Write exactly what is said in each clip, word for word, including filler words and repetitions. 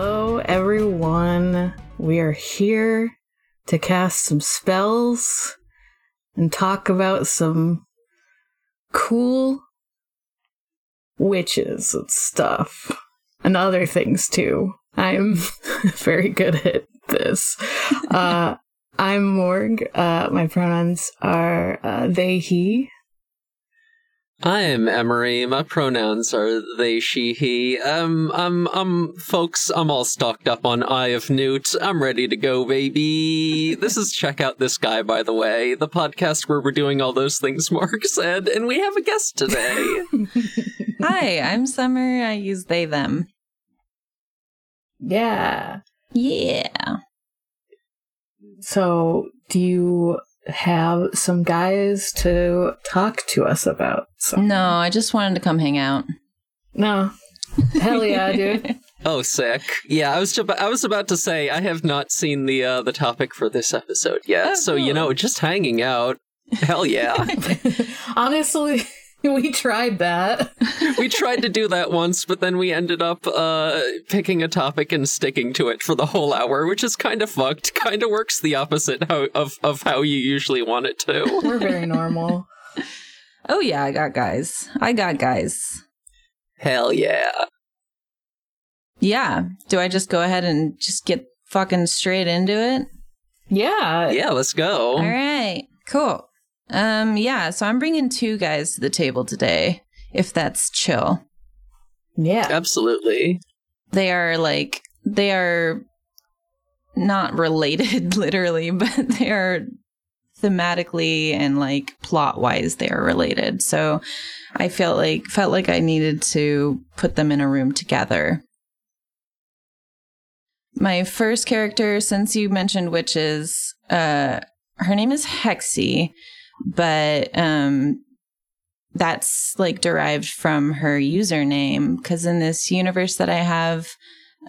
Hello, everyone. We are here to cast some spells and talk about some cool witches and stuff. And other things, too. I'm very good at this. Uh, I'm Morg. Uh, my pronouns are uh, they, he. I'm Emory. My pronouns are they, she, he. Um, I'm, I'm, folks, I'm all stocked up on Eye of Newt. I'm ready to go, baby. This is Check Out This Guy, by the way, the podcast where we're doing all those things Mark said, and we have a guest today. Hi, I'm Summer. I use they, them. Yeah. Yeah. So, do you have some guys to talk to us about something? No, I just wanted to come hang out. No. Hell yeah, dude. Oh, sick. Yeah, I was just, I was about to say, I have not seen the uh, the topic for this episode yet. Oh, so, cool. You know, just hanging out. Hell yeah. Honestly, we tried that. We tried to do that once, but then we ended up uh, picking a topic and sticking to it for the whole hour, which is kind of fucked. Kind of works the opposite how, of, of how you usually want it to. We're very normal. Oh, yeah, I got guys. I got guys. Hell yeah. Yeah. Do I just go ahead and just get fucking straight into it? Yeah. Yeah, let's go. All right. Cool. Um, yeah, so I'm bringing two guys to the table today, if that's chill. Yeah. Absolutely. They are, like, they are not related, literally, but they are thematically and, like, plot-wise, they are related. So I felt like, felt like I needed to put them in a room together. My first character, since you mentioned witches, uh, her name is Hexy. But um, that's like derived from her username, because in this universe that I have,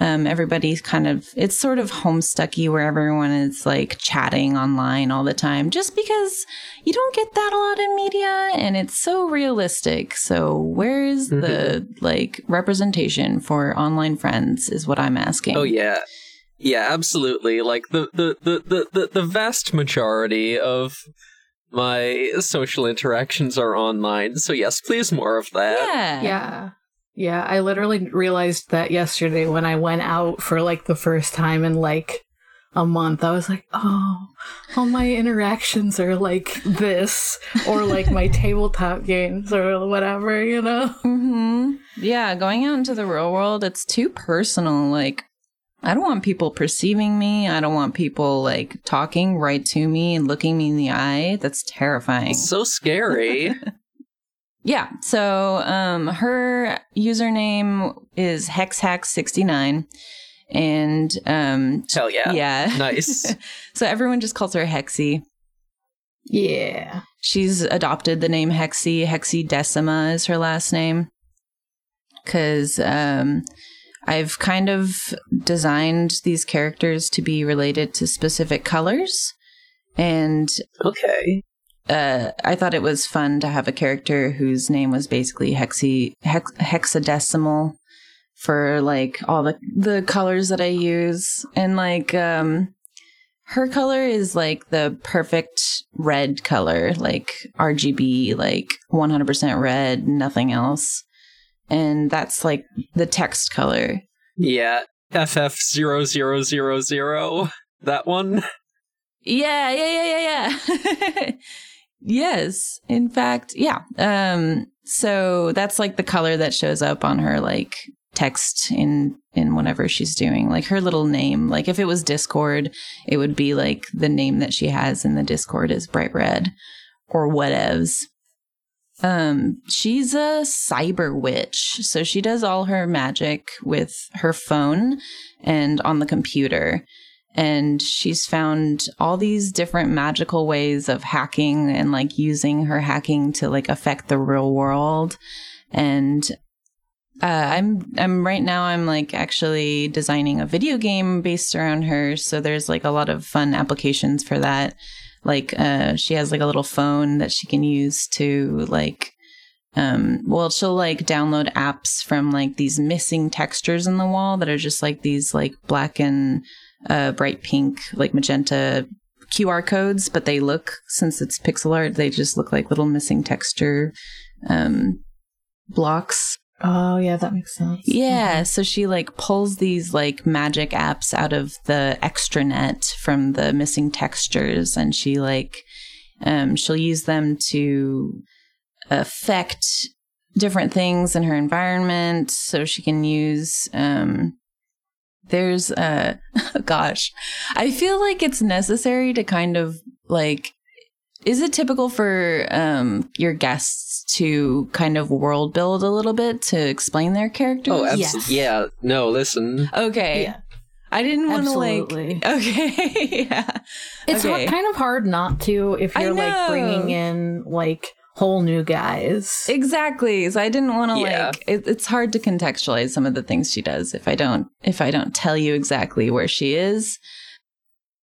um, everybody's kind of, it's sort of homestucky where everyone is like chatting online all the time, just because you don't get that a lot in media and it's so realistic. So where is mm-hmm. the like representation for online friends is what I'm asking. Oh, yeah. Yeah, absolutely. Like the the the the, the vast majority of my social interactions are online, so yes, please, more of that. Yeah. Yeah. Yeah, I literally realized that yesterday when I went out for, like, the first time in, like, a month. I was like, oh, all my interactions are like this, or, like, my tabletop games or whatever, you know? Mm-hmm. Yeah, going out into the real world, it's too personal, like, I don't want people perceiving me. I don't want people, like, talking right to me and looking me in the eye. That's terrifying. It's so scary. Yeah. So um, her username is hexhack sixty-nine. And um, hell yeah. Yeah. Nice. So everyone just calls her Hexy. Yeah. She's adopted the name Hexy. Hexy Decima is her last name. Because Um, I've kind of designed these characters to be related to specific colors, and okay, uh, I thought it was fun to have a character whose name was basically hexy hex, hexadecimal for, like, all the the colors that I use, and, like, um, her color is, like, the perfect red color, like R G B, like one hundred percent red, nothing else. And that's, like, the text color. Yeah. F F zero zero zero zero. That one? Yeah, yeah, yeah, yeah, yeah. Yes. In fact, yeah. Um, so that's, like, the color that shows up on her, like, text in, in whatever she's doing. Like, her little name. Like, if it was Discord, it would be, like, the name that she has in the Discord is bright red or whatevs. Um, she's a cyber witch, so she does all her magic with her phone and on the computer. And she's found all these different magical ways of hacking and, like, using her hacking to, like, affect the real world. And uh, I'm I'm right now I'm like actually designing a video game based around her. So there's, like, a lot of fun applications for that. Like, uh, she has, like, a little phone that she can use to, like, Um, well, she'll like download apps from like these missing textures in the wall that are just like these like black and uh, bright pink, like magenta Q R codes, but they look, since it's pixel art, they just look like little missing texture um, blocks. Oh, yeah, that makes sense. Yeah, mm-hmm. So she like pulls these like magic apps out of the extranet from the missing textures, and she like um, she'll use them to affect different things in her environment. So she can use um, there's a uh, gosh, I feel like it's necessary to kind of like. Is it typical for um, your guests to kind of world build a little bit to explain their characters? Oh, absolutely. Yeah. yeah. No, listen. Okay. Yeah. I didn't want to like. Okay. yeah. It's okay. H- kind of hard not to if you're like bringing in like whole new guys. Exactly. So I didn't want to yeah. like. It, it's hard to contextualize some of the things she does if I don't if I don't tell you exactly where she is.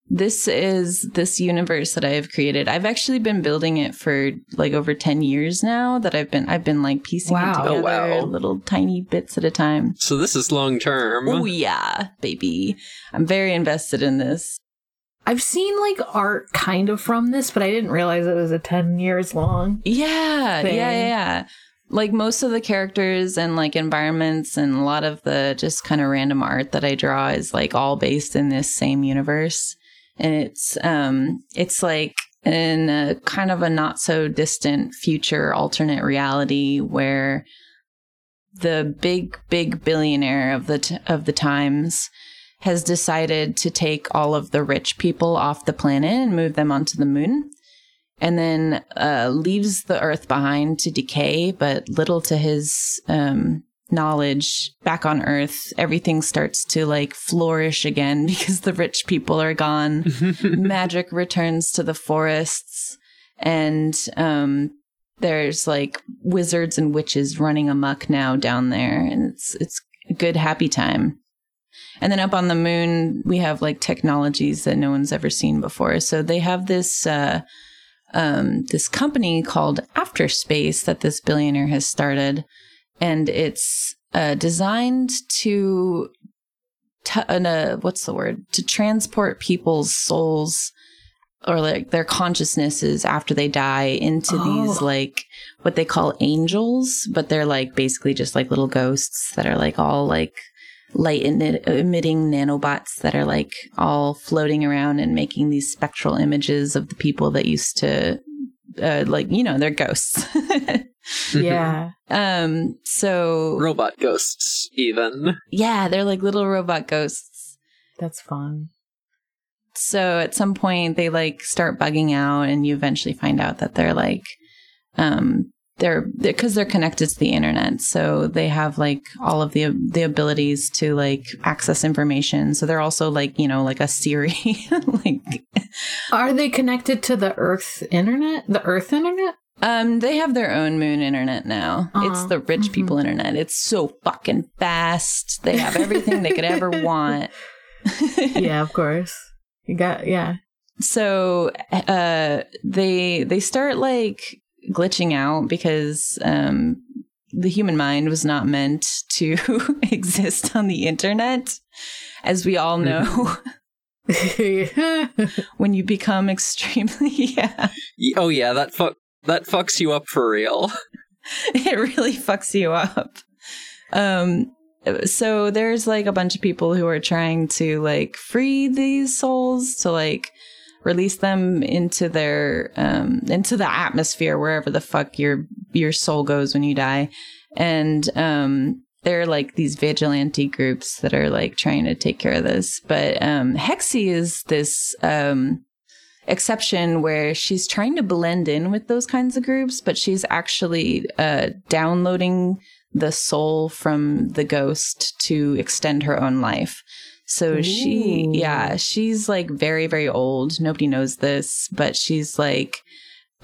This is this universe that I have created. I've actually been building it for like over ten years now that I've been I've been like piecing wow. it together oh, wow. little tiny bits at a time. So this is long term. Oh yeah, baby. I'm very invested in this. I've seen like art kind of from this, but I didn't realize it was a ten years long. Yeah, thing. yeah, yeah. Like most of the characters and like environments and a lot of the just kind of random art that I draw is like all based in this same universe. And it's um, it's like in a kind of a not so distant future alternate reality where the big, big billionaire of the t- of the times has decided to take all of the rich people off the planet and move them onto the moon, and then uh, leaves the Earth behind to decay. But little to his um knowledge, back on Earth, everything starts to like flourish again because the rich people are gone. Magic returns to the forests, and um, there's like wizards and witches running amok now down there, and it's it's a good happy time. And then up on the moon, we have like technologies that no one's ever seen before. So they have this uh, um, this company called Afterspace that this billionaire has started. And it's uh, designed to, t- uh, what's the word? To transport people's souls or like their consciousnesses after they die into oh. these like what they call angels. But they're like basically just like little ghosts that are like all like light emitting nanobots that are like all floating around and making these spectral images of the people that used to uh, like, you know, they're ghosts. Yeah. Um. So robot ghosts, even. Yeah, they're like little robot ghosts. That's fun. So at some point they like start bugging out, and you eventually find out that they're like, um, they're because they're, they're connected to the internet, so they have like all of the the abilities to like access information. So they're also like, you know, like a Siri. Like, are they connected to the Earth internet? The Earth internet? Um, they have their own moon internet now. Uh-huh. It's the rich mm-hmm. people internet. It's so fucking fast. They have everything they could ever want. Yeah, of course. You got yeah. So, uh, they they start like glitching out because um, the human mind was not meant to exist on the internet, as we all know. When you become extremely yeah. Oh yeah, that fuck. That fucks you up for real. It really fucks you up. Um, so there's like a bunch of people who are trying to like free these souls to like release them into their um, into the atmosphere wherever the fuck your your soul goes when you die. And um, there are like these vigilante groups that are like trying to take care of this. But um, Hexy is this. Um, exception where she's trying to blend in with those kinds of groups, but she's actually uh, downloading the soul from the ghost to extend her own life. So Ooh. she, yeah, she's like very, very old. Nobody knows this, but she's like,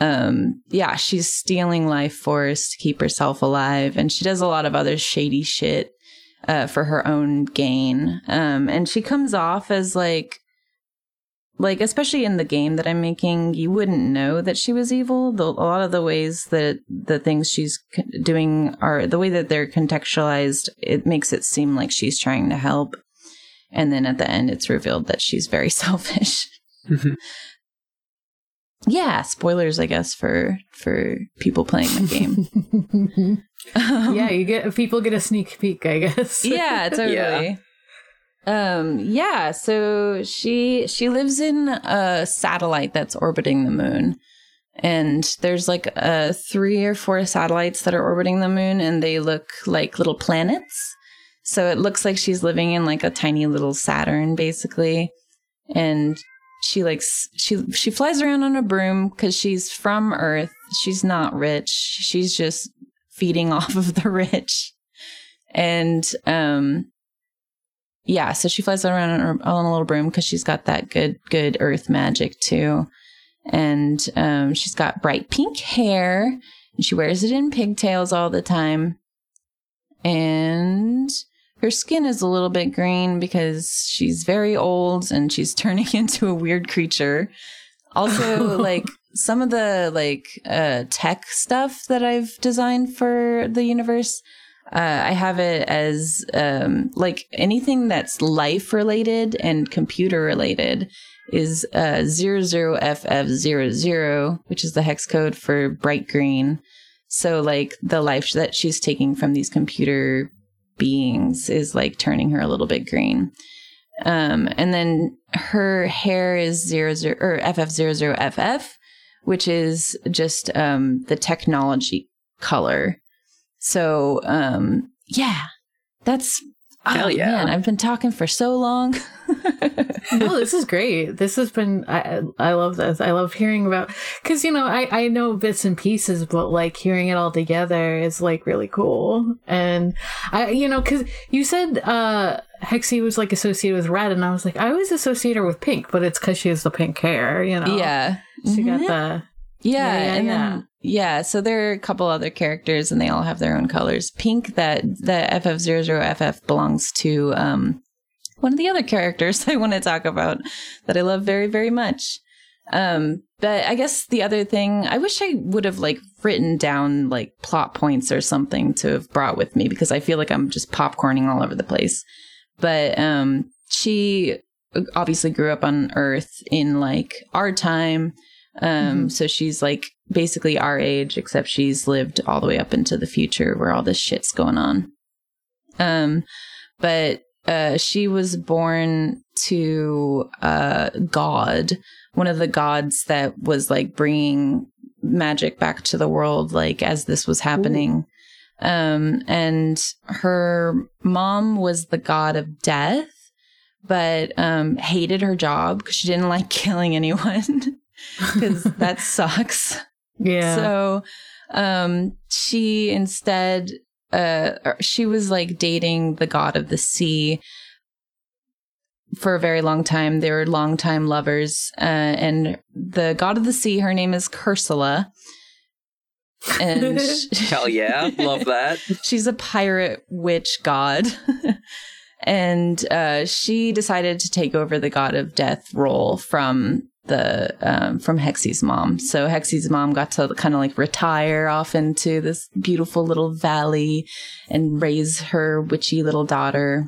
um, yeah, she's stealing life force to keep herself alive. And she does a lot of other shady shit uh, for her own gain. Um, and she comes off as like, like, especially in the game that I'm making, you wouldn't know that she was evil. The, a lot of the ways that the things she's doing are, the way that they're contextualized, it makes it seem like she's trying to help. And then at the end, it's revealed that she's very selfish. Mm-hmm. Yeah, spoilers, I guess, for for people playing the game. um, yeah, you get people get a sneak peek, I guess. Yeah, totally. Yeah. Um, yeah, so she she lives in a satellite that's orbiting the moon, and there's like uh, three or four satellites that are orbiting the moon, and they look like little planets. So it looks like she's living in like a tiny little Saturn, basically, and. She likes she she flies around on a broom because she's from Earth. She's not rich. She's just feeding off of the rich, and um, yeah. So she flies around on, her, on a little broom because she's got that good good Earth magic too, and um, she's got bright pink hair and she wears it in pigtails all the time, and. Her skin is a little bit green because she's very old and she's turning into a weird creature. Also, like some of the like uh, tech stuff that I've designed for the universe, uh, I have it as um, like anything that's life related and computer related is uh, zero zero F F zero zero, which is the hex code for bright green. So like the life that she's taking from these computer beings is like turning her a little bit green. Um, and then her hair is zero zero or F F zero zero F F, which is just um, the technology color. So, um, yeah, that's Hell oh, yeah. man, I've been talking for so long. No, this is great. This has been, I, I love this. I love hearing about, because, you know, I, I know bits and pieces, but like hearing it all together is like really cool. And I, you know, because you said uh, Hexy was like associated with red, and I was like, I always associate her with pink, but it's because she has the pink hair, you know? Yeah. She mm-hmm. got the... Yeah, yeah, yeah, and yeah. Then, yeah, so there are a couple other characters, and they all have their own colors. Pink, that the F F zero zero F F belongs to um, one of the other characters I want to talk about that I love very, very much. Um, but I guess the other thing, I wish I would have like written down like plot points or something to have brought with me, because I feel like I'm just popcorning all over the place. But um, she obviously grew up on Earth in like our time. Um, mm-hmm. So she's like basically our age, except she's lived all the way up into the future where all this shit's going on. Um, but, uh, she was born to, uh, God, one of the gods that was like bringing magic back to the world, like as this was happening. Ooh. Um, and her mom was the god of death, but, um, hated her job because she didn't like killing anyone. Because that sucks. Yeah. So um, she instead, uh, she was like dating the god of the sea for a very long time. They were longtime lovers. Uh, and the god of the sea, her name is Kersola. And hell yeah, love that. She's a pirate witch god. And uh, she decided to take over the god of death role from... the um from Hexy's mom. So Hexy's mom got to kind of like retire off into this beautiful little valley and raise her witchy little daughter.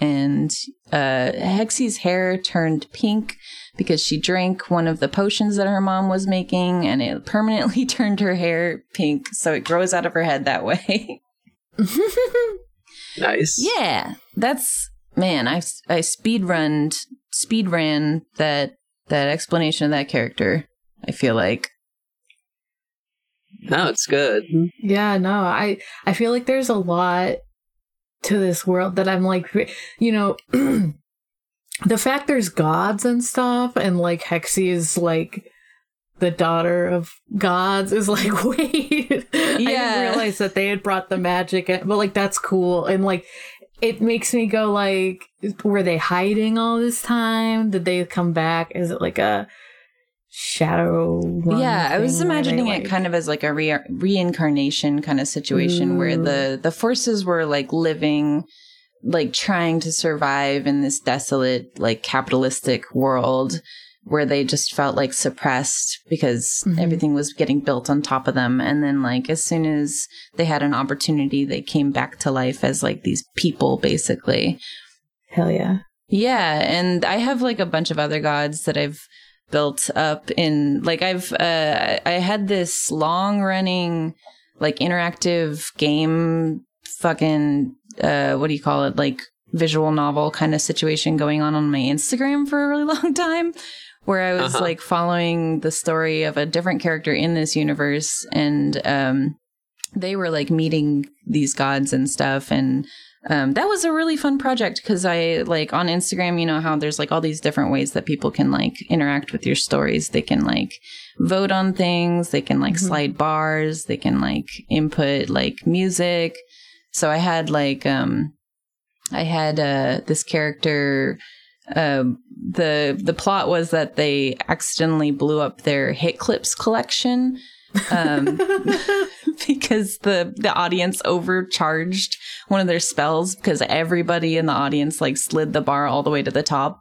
And uh Hexy's hair turned pink because she drank one of the potions that her mom was making, and it permanently turned her hair pink, so it grows out of her head that way. Nice. Yeah, that's man, I I speedrunned speedran that That explanation of that character, I feel like. No, it's good. Yeah, no, I, I feel like there's a lot to this world that I'm like, you know, the fact there's gods and stuff, and like Hexy is like the daughter of gods is like, wait, yeah. I didn't realize that they had brought the magic, in, but like that's cool, and like. It makes me go like, were they hiding all this time? Did they come back? Is it like a shadow? Yeah, I was imagining it like... kind of as like a re- reincarnation kind of situation. Ooh. Where the, the forces were like living like trying to survive in this desolate, like capitalistic world where they just felt like suppressed because mm-hmm. everything was getting built on top of them. And then like, as soon as they had an opportunity, they came back to life as like these people basically. Hell yeah. Yeah. And I have like a bunch of other gods that I've built up in, like I've, uh, I had this long running, like interactive game, fucking, uh, what do you call it? Like visual novel kind of situation going on on my Instagram for a really long time where I was uh-huh. like following the story of a different character in this universe. And, um, they were like meeting these gods and stuff. And, um, that was a really fun project because I like on Instagram, you know, how there's like all these different ways that people can like interact with your stories. They can like vote on things. They can like mm-hmm. slide bars. They can like input like music. So I had like, um, I had uh, this character, uh, the the plot was that they accidentally blew up their hit clips collection um, because the, the audience overcharged one of their spells because everybody in the audience like slid the bar all the way to the top.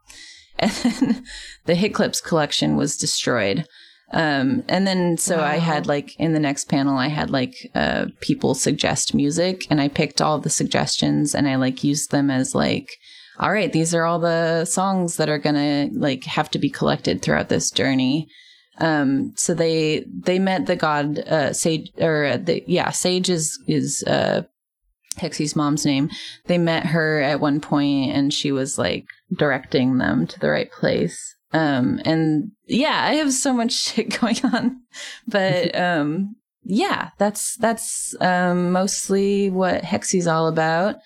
And then the hit clips collection was destroyed. Um, and then, so wow. I had like in the next panel, I had like, uh, people suggest music and I picked all the suggestions and I like used them as like, all right, these are all the songs that are gonna like have to be collected throughout this journey. Um, so they, they met the god, uh, Sage or the, yeah, Sage is, is, uh, Hexy's mom's name. They met her at one point and she was like directing them to the right place. Um, and yeah, I have so much shit going on, but, um, yeah, that's, that's, um, mostly what Hexy's all about.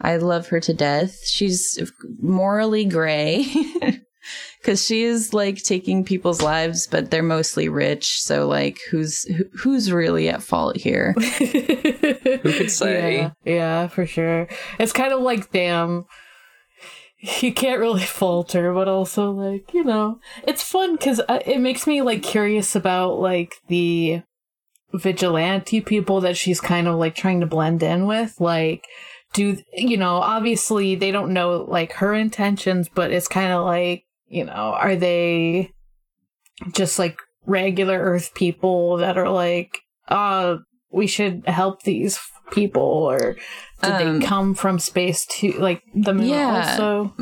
I love her to death. She's morally gray because she is like taking people's lives, but they're mostly rich. So like, who's, who, who's really at fault here? Who could say? Yeah, yeah, for sure. It's kind of like, damn. You can't really falter, but also, like, you know, it's fun because it makes me, like, curious about, like, the vigilante people that she's kind of, like, trying to blend in with. Like, do, you know, obviously they don't know, like, her intentions, but it's kind of like, you know, are they just, like, regular Earth people that are, like, uh, we should help these people, or did um, they come from space to like the moon? Yeah. Also,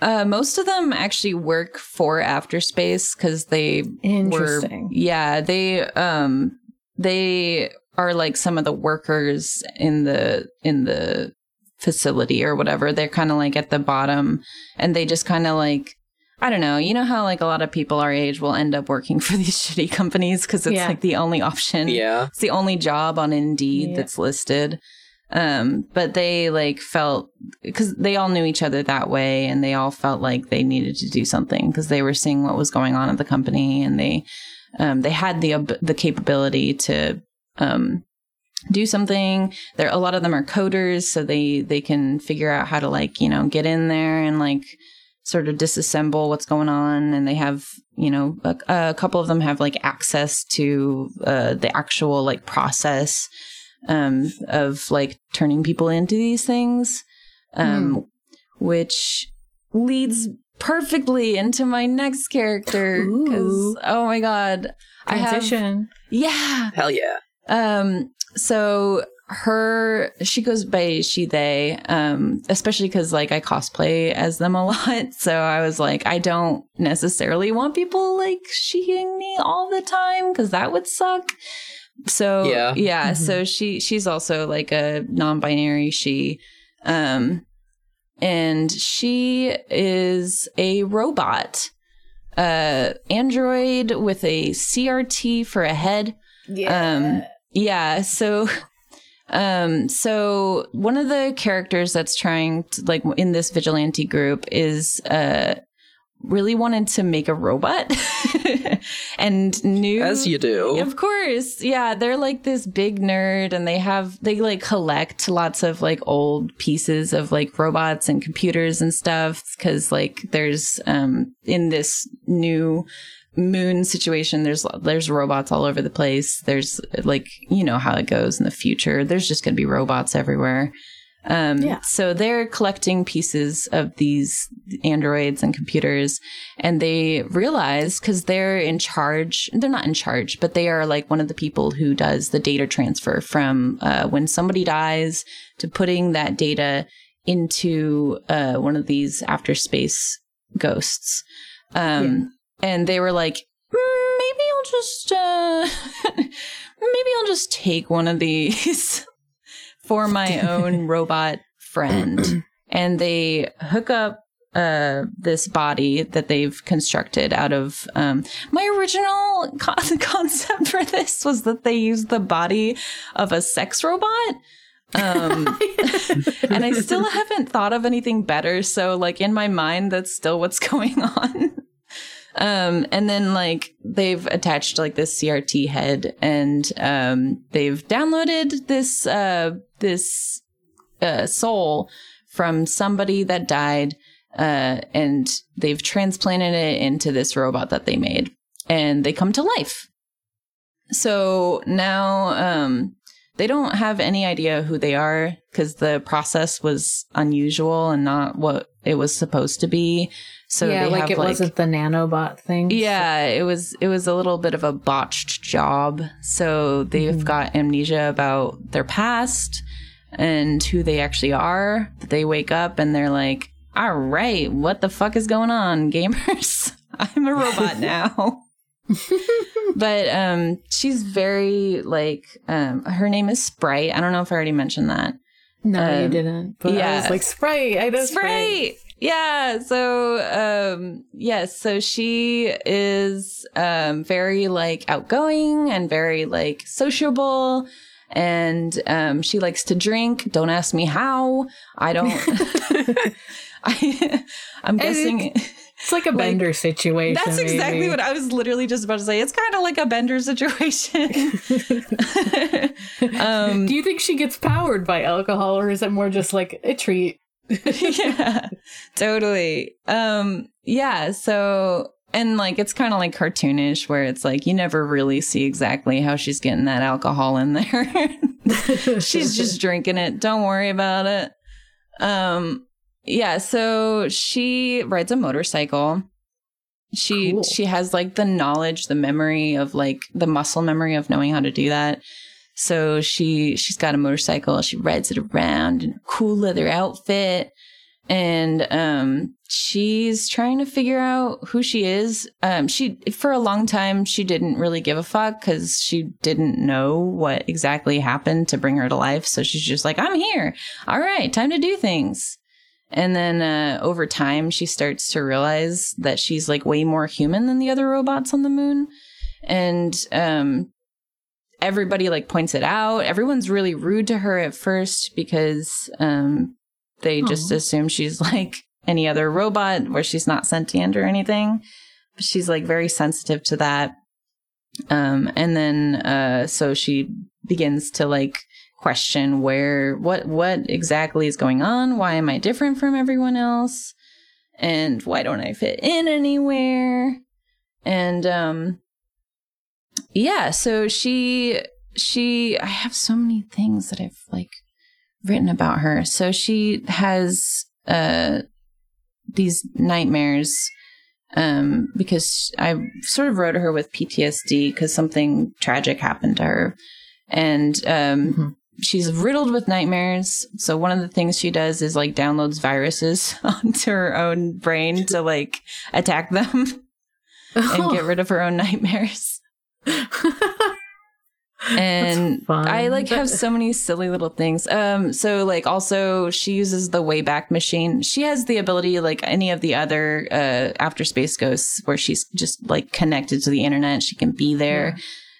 uh, most of them actually work for Afterspace because they Interesting. were, yeah, they um they are like some of the workers in the in the facility or whatever. They're kind of like at the bottom, and they just kind of like. I don't know. You know how like a lot of people our age will end up working for these shitty companies because it's yeah. like the only option. Yeah. It's the only job on Indeed yeah. that's listed. Um, but they like felt because they all knew each other that way and they all felt like they needed to do something because they were seeing what was going on at the company and they um, they had the uh, the capability to um, do something. There, a lot of them are coders, so they they can figure out how to like, you know, get in there and like. Sort of disassemble what's going on, and they have, you know, a, a couple of them have like access to uh, the actual like process um, of like turning people into these things, um, mm. which leads perfectly into my next character because oh my god, transition, I have, yeah, hell yeah. Um, so. Her, she goes by she, they, um, especially because like I cosplay as them a lot. So I was like, I don't necessarily want people like she-ing me all the time because that would suck. So yeah, yeah mm-hmm. so she she's also like a non-binary she. Um, and she is a robot, uh, android with a C R T for a head. Yeah. Um, yeah, so... Um, so one of the characters that's trying to like in this vigilante group is, uh, really wanted to make a robot and knew as you do, of course. Yeah. They're like this big nerd and they have, they like collect lots of like old pieces of like robots and computers and stuff. Cause like there's, um, in this new moon situation there's there's robots all over the place. There's like, you know how it goes in the future, there's just gonna be robots everywhere. Um, yeah. So they're collecting pieces of these androids and computers, and they realize, because they're in charge, they're not in charge, but they are like one of the people who does the data transfer from uh, when somebody dies to putting that data into uh, one of these afterspace ghosts. Um, yeah. And they were like, mm, maybe I'll just, uh, maybe I'll just take one of these for my own robot friend. And they hook up uh, this body that they've constructed out of, um, my original con- concept for this was that they used the body of a sex robot. Um, and I still haven't thought of anything better. So like in my mind, that's still what's going on. Um, and then like they've attached like this C R T head, and, um, they've downloaded this, uh, this, uh, soul from somebody that died, uh, and they've transplanted it into this robot that they made, and they come to life. So now, um, they don't have any idea who they are because the process was unusual and not what it was supposed to be. So yeah, they like have, it like, wasn't the nanobot thing. Yeah, so. it was it was a little bit of a botched job. So they've mm-hmm. got amnesia about their past and who they actually are. They wake up and they're like, all right, what the fuck is going on, gamers? I'm a robot now. But um, she's very like um, her name is Sprite. I don't know if I already mentioned that. No, um, you didn't. But yeah, I was like Sprite. I know Sprite. Sprite. Yeah. So um, yes. So she is um, very like outgoing and very like sociable, and um, she likes to drink. Don't ask me how. I don't. I, I'm guessing. I It's like a Bender like, situation. That's maybe. Exactly what I was literally just about to say. It's kind of like a Bender situation. um, Do you think she gets powered by alcohol, or is it more just like a treat? Yeah, totally. Um, yeah. So, and like, it's kind of like cartoonish where it's like, you never really see exactly how she's getting that alcohol in there. She's just drinking it. Don't worry about it. Um, Yeah, so she rides a motorcycle. She cool. she has like the knowledge, the memory of like the muscle memory of knowing how to do that. So she she's got a motorcycle. She rides it around in a cool leather outfit, and um, she's trying to figure out who she is. Um, she for a long time she didn't really give a fuck because she didn't know what exactly happened to bring her to life. So she's just like, I'm here. All right, time to do things. And then uh, over time, she starts to realize that she's like way more human than the other robots on the moon. And um, everybody like points it out. Everyone's really rude to her at first because um, they Aww. Just assume she's like any other robot where she's not sentient or anything. But she's like very sensitive to that. Um, and then uh, so she begins to like question where what what exactly is going on, why am I different from everyone else, and why don't I fit in anywhere? And um yeah so she she I have so many things that I've like written about her. So she has uh these nightmares um because I sort of wrote her with P T S D because something tragic happened to her, and um mm-hmm. she's riddled with nightmares. So one of the things she does is like downloads viruses onto her own brain to like attack them oh. and get rid of her own nightmares. And I like have so many silly little things. Um, so like also she uses the Wayback Machine. She has the ability like any of the other uh, afterspace ghosts where she's just like connected to the internet. She can be there.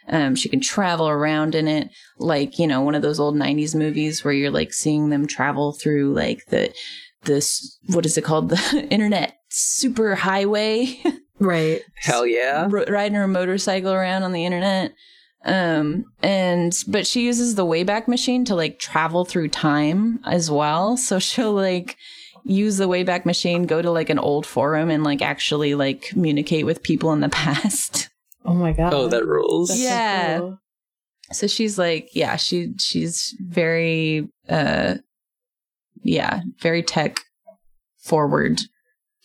Yeah. Um, she can travel around in it, like, you know, one of those old nineties movies where you're like seeing them travel through like the this what is it called the internet super highway, right? Hell yeah, R- riding her motorcycle around on the internet. Um, and but she uses the Wayback Machine to like travel through time as well. So she'll like use the Wayback Machine, go to like an old forum, and like actually like communicate with people in the past. Oh my god. Oh, that rules. That's yeah. So, cool. So she's like, yeah, she she's very uh yeah, very tech forward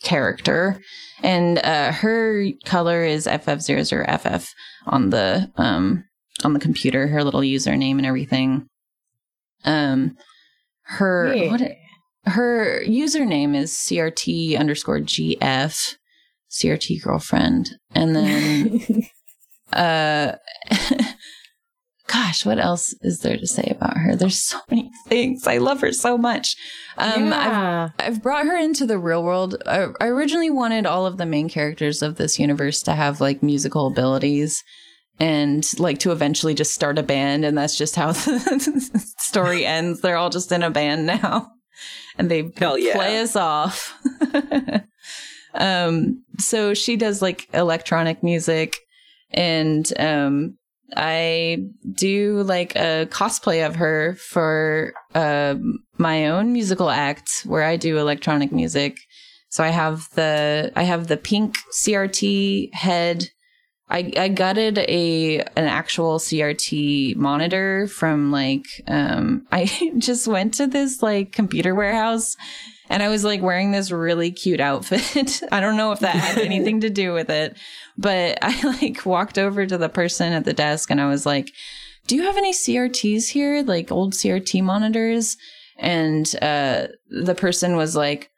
character. And uh, her color is F F zero zero F F on the um, on the computer, her little username and everything. Um, her yeah. what, her username is C R T underscore G F, C R T girlfriend. And then, uh, gosh, what else is there to say about her? There's so many things. I love her so much. Um, yeah. I've, I've brought her into the real world. I, I originally wanted all of the main characters of this universe to have like musical abilities and like to eventually just start a band. And that's just how the story ends. They're all just in a band now and they Hell yeah. play us off. Um, so she does like electronic music, and, um, I do like a cosplay of her for, uh, my own musical act where I do electronic music. So I have the, I have the pink C R T head. I, I gutted a, an actual C R T monitor from like, um, I just went to this like computer warehouse and I was like wearing this really cute outfit. I don't know if that had anything to do with it, but I like walked over to the person at the desk and I was like, do you have any C R Ts here? Like old C R T monitors? And, uh, the person was like,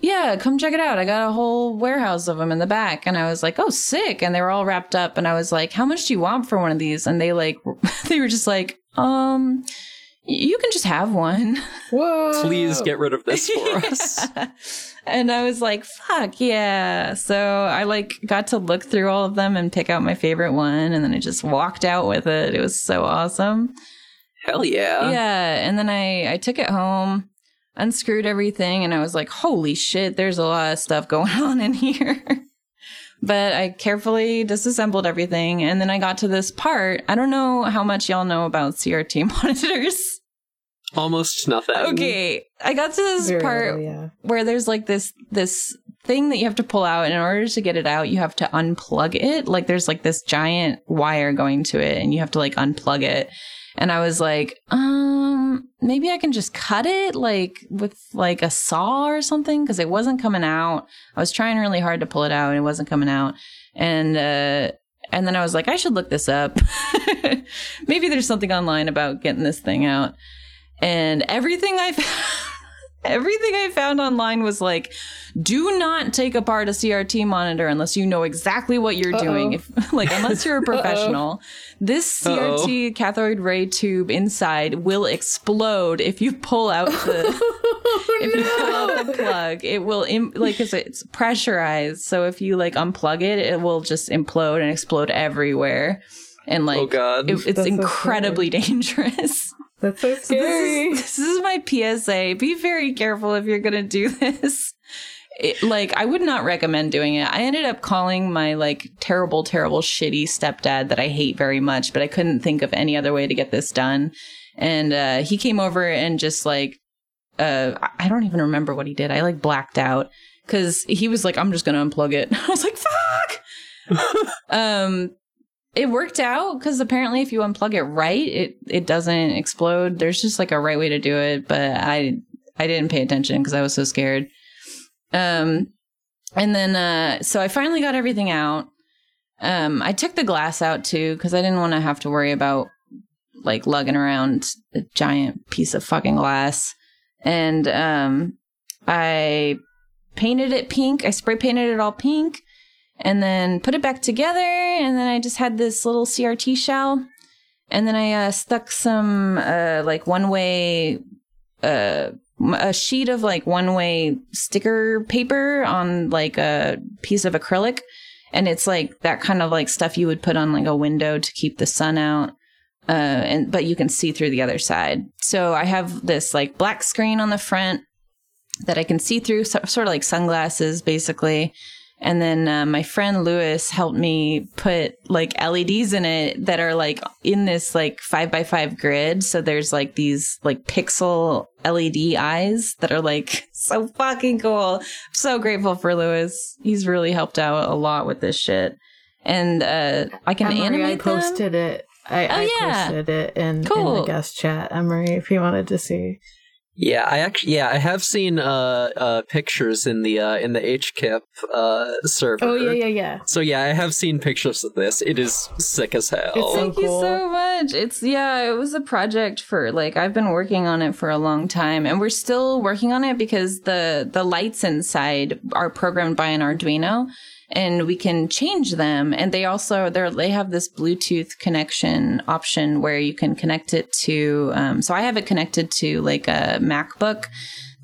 yeah, come check it out. I got a whole warehouse of them in the back. And I was like, oh, sick. And they were all wrapped up. And I was like, how much do you want for one of these? And they like, they were just like, um, you can just have one. Whoa. Please get rid of this for us. Yeah. And I was like, fuck yeah. So I like got to look through all of them and pick out my favorite one. And then I just walked out with it. It was so awesome. Hell yeah. Yeah. And then I, I took it home, unscrewed everything, and I was like, holy shit, there's a lot of stuff going on in here. But I carefully disassembled everything, and then I got to this part. I don't know how much y'all know about C R T monitors. Almost nothing. Okay, I got to this Very part little, yeah. where there's like this this thing that you have to pull out, and in order to get it out, you have to unplug it. Like there's like this giant wire going to it, and you have to like unplug it. And I was like, um, maybe I can just cut it like with like a saw or something, because it wasn't coming out. I was trying really hard to pull it out and it wasn't coming out. And uh, and then I was like, I should look this up. Maybe there's something online about getting this thing out. And everything I found, everything I found online was like, do not take apart a C R T monitor unless you know exactly what you're Uh-oh. doing. If, like, unless you're a professional. This C R T Uh-oh. cathode ray tube inside will explode if you pull out the oh, if no. you pull out the plug. It will Im- like because it's pressurized. So if you like unplug it, it will just implode and explode everywhere. And like, oh God. It, it's That's incredibly so dangerous. That's so scary. This is, this is my P S A. Be very careful if you're going to do this. It, like, I would not recommend doing it. I ended up calling my, like, terrible, terrible, shitty stepdad that I hate very much, but I couldn't think of any other way to get this done. And uh, he came over and just, like, uh, I don't even remember what he did. I, like, blacked out because he was like, I'm just going to unplug it. I was like, fuck! um... It worked out because apparently if you unplug it right, it, it doesn't explode. There's just like a right way to do it. But I I didn't pay attention because I was so scared. Um, and then uh, so I finally got everything out. Um, I took the glass out, too, because I didn't want to have to worry about like lugging around a giant piece of fucking glass. And um, I painted it pink. I spray painted it all pink. And then put it back together, and then I just had this little C R T shell, and then I uh, stuck some uh, like one-way, uh, a sheet of like one-way sticker paper on like a piece of acrylic, and it's like that kind of like stuff you would put on like a window to keep the sun out, uh, and but you can see through the other side. So I have this like black screen on the front that I can see through, so, sort of like sunglasses, basically. And then uh, my friend Lewis helped me put like L E Ds in it that are like in this like five by five grid. So there's like these like pixel L E D eyes that are like so fucking cool. I'm so grateful for Lewis. He's really helped out a lot with this shit. And uh, I can Emory, animate I posted them. it. I, oh, I yeah. posted it in, cool. in the guest chat, Emory, if you wanted to see. Yeah, I actually, yeah, I have seen uh, uh, pictures in the uh, in the H K I P uh, server. Oh yeah, yeah, yeah. So yeah, I have seen pictures of this. It is sick as hell. It's so Thank cool. you so much. It's yeah, it was a project for like I've been working on it for a long time, and we're still working on it because the the lights inside are programmed by an Arduino, and we can change them. And they also they they have this Bluetooth connection option where you can connect it to. Um, so I have it connected to like a MacBook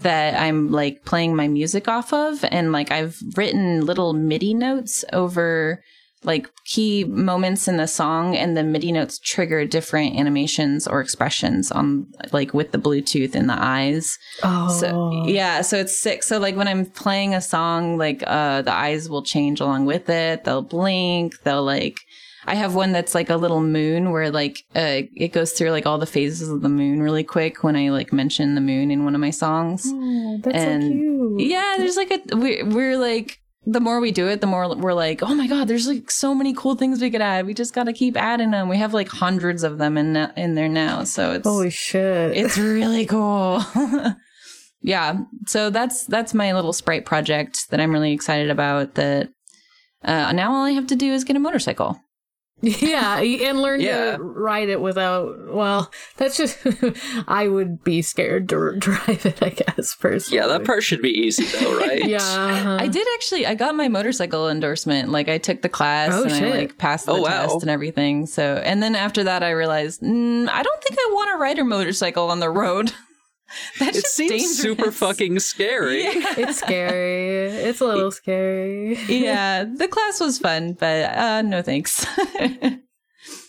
that I'm like playing my music off of, and like I've written little MIDI notes over like key moments in the song, and the MIDI notes trigger different animations or expressions on like with the Bluetooth in the eyes. Oh, so yeah, so it's sick. So like when I'm playing a song, like uh the eyes will change along with it. They'll blink. They'll like. I have one that's like a little moon where like uh, it goes through like all the phases of the moon really quick when I like mention the moon in one of my songs. Oh, that's and, so cute. Yeah, there's like a we, we're like. The more we do it, the more we're like, oh my God, there's like so many cool things we could add. We just got to keep adding them. We have like hundreds of them in in there now. So it's holy shit. It's really cool. Yeah. So that's that's my little Sprite project that I'm really excited about. That uh, now all I have to do is get a motorcycle. Yeah, and learn yeah. to ride it without, well, that's just, I would be scared to drive it, I guess, personally. Yeah, that part should be easy, though, right? Yeah. Uh-huh. I did actually, I got my motorcycle endorsement. Like, I took the class oh, and shit. I, like, passed the oh, test wow. and everything. So, and then after that, I realized, mm, I don't think I want to ride a motorcycle on the road. That's it just seems dangerous. Super fucking scary. Yeah. It's scary. It's a little scary. Yeah, the class was fun, but uh, no thanks.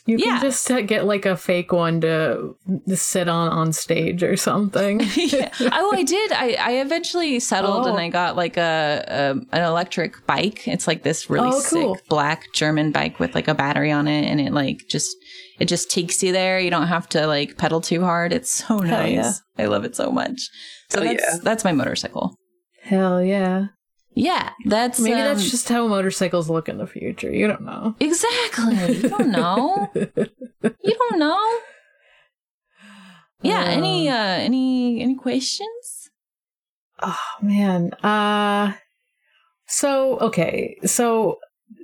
You yeah. can just uh, get like a fake one to, to sit on on stage or something. Yeah. Oh, I did. I, I eventually settled oh. and I got like a, a an electric bike. It's like this really oh, cool. sick black German bike with like a battery on it, and it like just. It just takes you there. You don't have to like pedal too hard. It's so nice. Yeah. I love it so much. So Hell that's yeah. that's my motorcycle. Hell yeah. Yeah. That's maybe um, that's just how motorcycles look in the future. You don't know. Exactly. You don't know. You don't know. Yeah, uh, any uh any any questions? Oh man. Uh so okay. So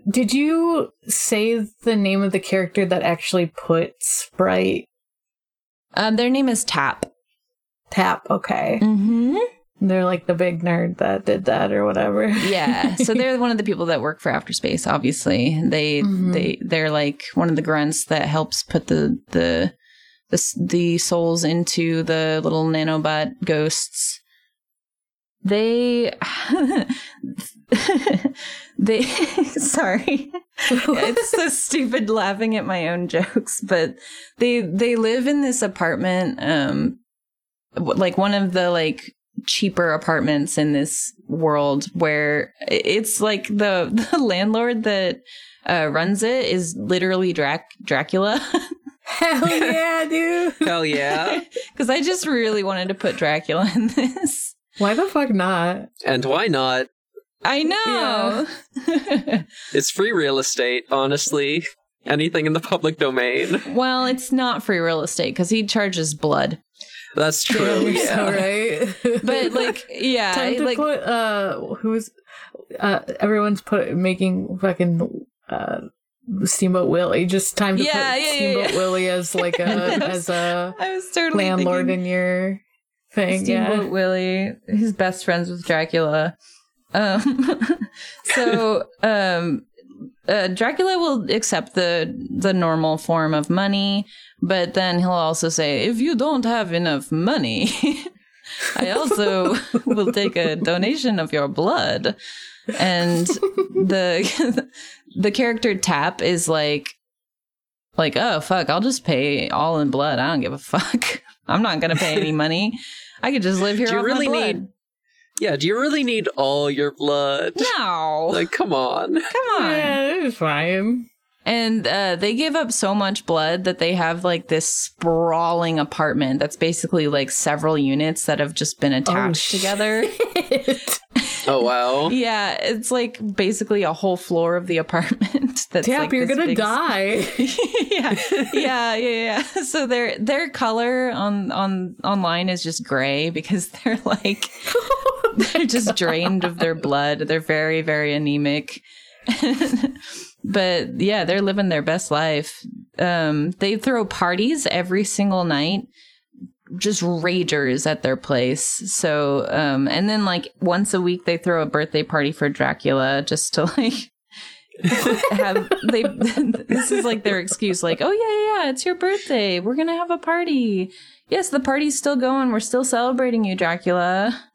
did you say the name of the character that actually put Sprite? Um, their name is Tap. Tap, okay. Mm-hmm. They're like the big nerd that did that or whatever. Yeah, so they're one of the people that work for Afterspace, obviously. They, mm-hmm. they, they're like one of the grunts that helps put the, the, the, the souls into the little nanobot ghosts. They... they sorry it's so stupid laughing at my own jokes, but they they live in this apartment, um like one of the like cheaper apartments in this world, where it's like the the landlord that uh runs it is literally Drac- Dracula. Hell yeah, dude. Hell yeah, because I just really wanted to put Dracula in this. Why the fuck not? And why not? I know. Yeah. It's free real estate, honestly. Anything in the public domain. Well, it's not free real estate because he charges blood. That's true. Yeah, all right. But like, yeah, time to like, put uh, who's uh, everyone's put making fucking uh. Steamboat Willie, just time to yeah, put yeah, Steamboat yeah, yeah. Willie as like a as a I was totally landlord thinking. In your thing. Steamboat yeah. Willie, his best friends with Dracula. Um, so, um, uh, Dracula will accept the, the normal form of money, but then he'll also say, if you don't have enough money, I also will take a donation of your blood. And the, the character Tap is like, like, oh fuck, I'll just pay all in blood. I don't give a fuck. I'm not going to pay any money. I could just live here. Do you really need? Yeah, do you really need all your blood? No. Like, come on. Come on. Yeah, it was fine. And uh, they give up so much blood that they have, like, this sprawling apartment that's basically, like, several units that have just been attached oh, together. Oh, wow. Yeah, it's like basically a whole floor of the apartment. That's Tap, like you're gonna big... die. yeah, yeah, yeah, yeah. So their their color on on online is just gray because they're like oh, they're just God. drained of their blood. They're very, very anemic. But yeah, they're living their best life. Um, they throw parties every single night. Just ragers at their place. So, um, and then like once a week they throw a birthday party for Dracula just to like have they. This is like their excuse, like, oh yeah, yeah, it's your birthday. We're gonna have a party. Yes, the party's still going. We're still celebrating you, Dracula.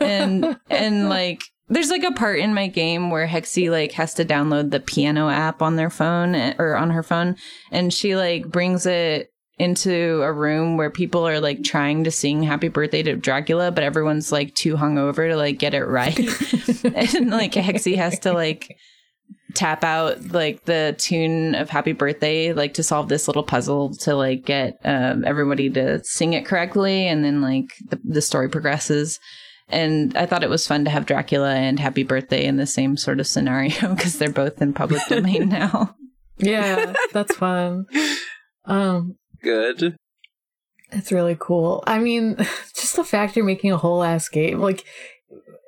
And and like there's like a part in my game where Hexy like has to download the piano app on their phone or on her phone, and she like brings it into a room where people are like trying to sing happy birthday to Dracula, but everyone's like too hungover to like get it right. And like Hexy has to like tap out like the tune of happy birthday, like to solve this little puzzle to like get um, everybody to sing it correctly. And then like the, the story progresses. And I thought it was fun to have Dracula and happy birthday in the same sort of scenario because they're both in public domain now. Yeah, that's fun. Um, Good. That's really cool. I mean, just the fact you're making a whole ass game, like,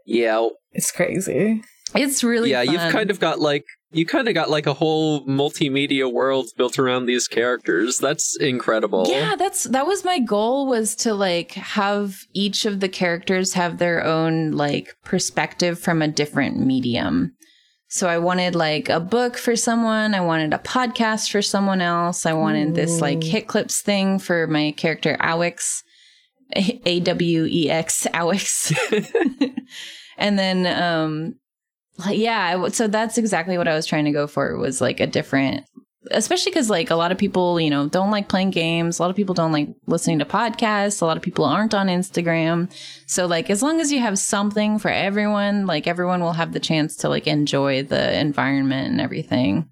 yeah, it's crazy. It's really yeah. Fun. You've kind of got like you kind of got like a whole multimedia world built around these characters. That's incredible. Yeah, that's that was my goal, was to like have each of the characters have their own like perspective from a different medium. So I wanted like a book for someone. I wanted a podcast for someone else. I wanted Ooh. this like hit clips thing for my character Awex, A W E X, Awex. And then, um, yeah, so that's exactly what I was trying to go for, was like a different, especially because like a lot of people, you know, don't like playing games. A lot of people don't like listening to podcasts. A lot of people aren't on Instagram. So like, as long as you have something for everyone, like everyone will have the chance to like enjoy the environment and everything.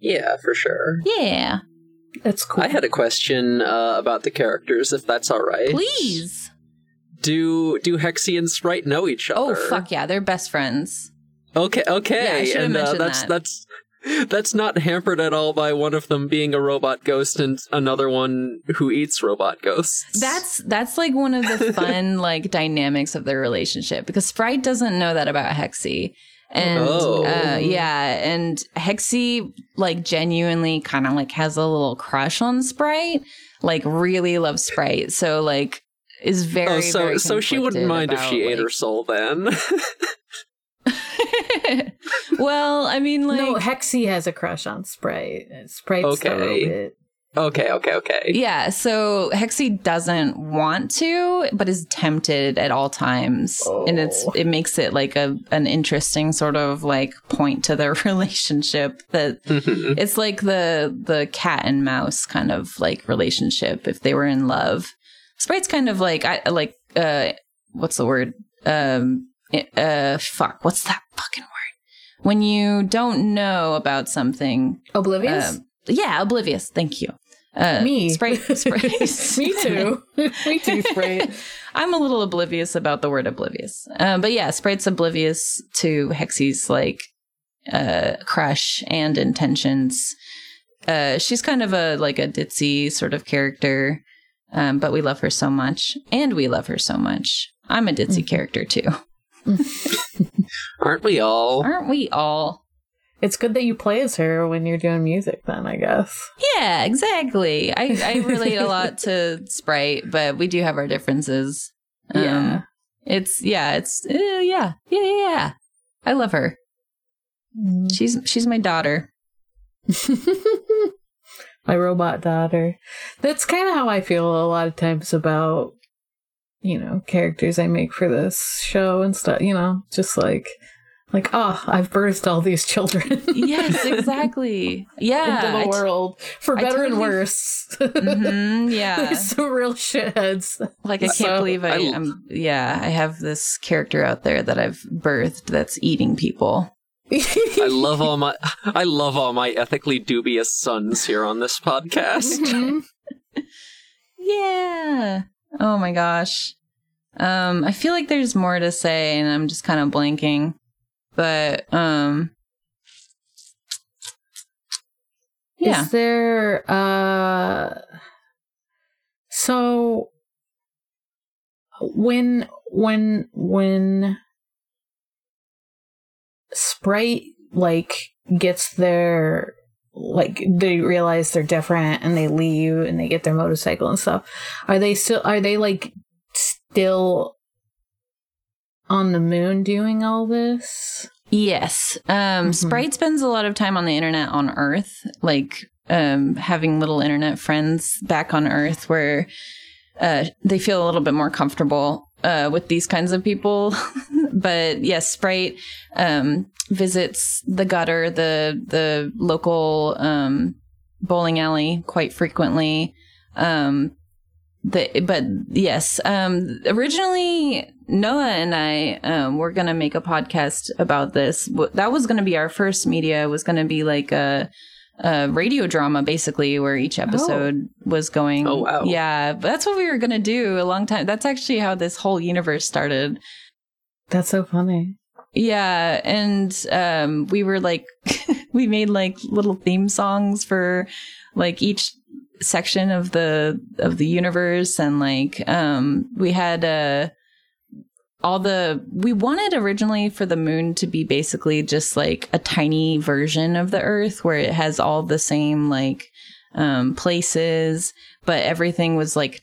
Yeah, for sure. Yeah. That's cool. I had a question uh, about the characters, if that's all right. Please. Do, do Hexy and Sprite know each other? Oh, fuck yeah. They're best friends. Okay. Okay. Yeah, I should have mentioned uh, that's, that. That's, That's not hampered at all by one of them being a robot ghost and another one who eats robot ghosts. That's that's like one of the fun like dynamics of their relationship, because Sprite doesn't know that about Hexy. And oh. uh, yeah, and Hexy like genuinely kind of like has a little crush on Sprite, like really loves Sprite. So like is very oh, so very so she wouldn't mind about, if she ate like, her soul then. Well, I mean, like... No, Hexy has a crush on Sprite. Sprite's okay. the robot. Okay, okay, okay. Yeah, so Hexy doesn't want to, but is tempted at all times. Oh. And it's it makes it, like, a an interesting sort of, like, point to their relationship. That mm-hmm. It's like the the cat and mouse kind of, like, relationship, if they were in love. Sprite's kind of, like, I like uh, what's the word? Um... Uh, fuck, what's that fucking word? When you don't know about something. Oblivious? Um, yeah, oblivious. Thank you. Uh, Me. Sprite. Sprite. Me too. Me too, Sprite. I'm a little oblivious about the word oblivious. Um, but yeah, Sprite's oblivious to Hexy's, like, uh, crush and intentions. Uh, she's kind of a, like, a ditzy sort of character. Um, but we love her so much. And we love her so much. I'm a ditzy mm. character, too. Aren't we all? Aren't we all? It's good that you play as her when you're doing music then, I guess. Yeah, exactly. I, I relate a lot to Sprite, but we do have our differences. Um, yeah. It's, yeah, it's, uh, yeah, yeah, yeah. I love her. Mm. She's, she's my daughter. My robot daughter. That's kind of how I feel a lot of times about, you know, characters I make for this show and stuff, you know, just like, like, oh, I've birthed all these children. Yes, exactly. Yeah. Into the I world, t- for better totally and worse. Mm-hmm, yeah. There's some real shitheads. Like, I can't so, believe I, I I'm, yeah, I have this character out there that I've birthed that's eating people. I love all my, I love all my ethically dubious sons here on this podcast. Mm-hmm. Yeah. Oh my gosh. Um, I feel like there's more to say, and I'm just kind of blanking. But um, yeah. Is there? Uh, so when when when Sprite like gets their like they realize they're different and they leave and they get their motorcycle and stuff. Are they still? Are they like? Still on the moon doing all this? Yes. Um, mm-hmm. Sprite spends a lot of time on the internet on Earth, like um, having little internet friends back on Earth where uh, they feel a little bit more comfortable uh, with these kinds of people. But yes, Sprite um, visits the gutter, the, the local um, bowling alley quite frequently. Um The, but yes, um, originally Noah and I um, were going to make a podcast about this. That was going to be our first media. It was going to be like a, a radio drama, basically, where each episode oh. was going. Oh, wow. Yeah, but that's what we were going to do a long time. That's actually how this whole universe started. That's so funny. Yeah, and um, we were like, we made like little theme songs for like each section of the of the universe, and like um we had uh all the we wanted originally for the moon to be basically just like a tiny version of the Earth where it has all the same like um places, but everything was like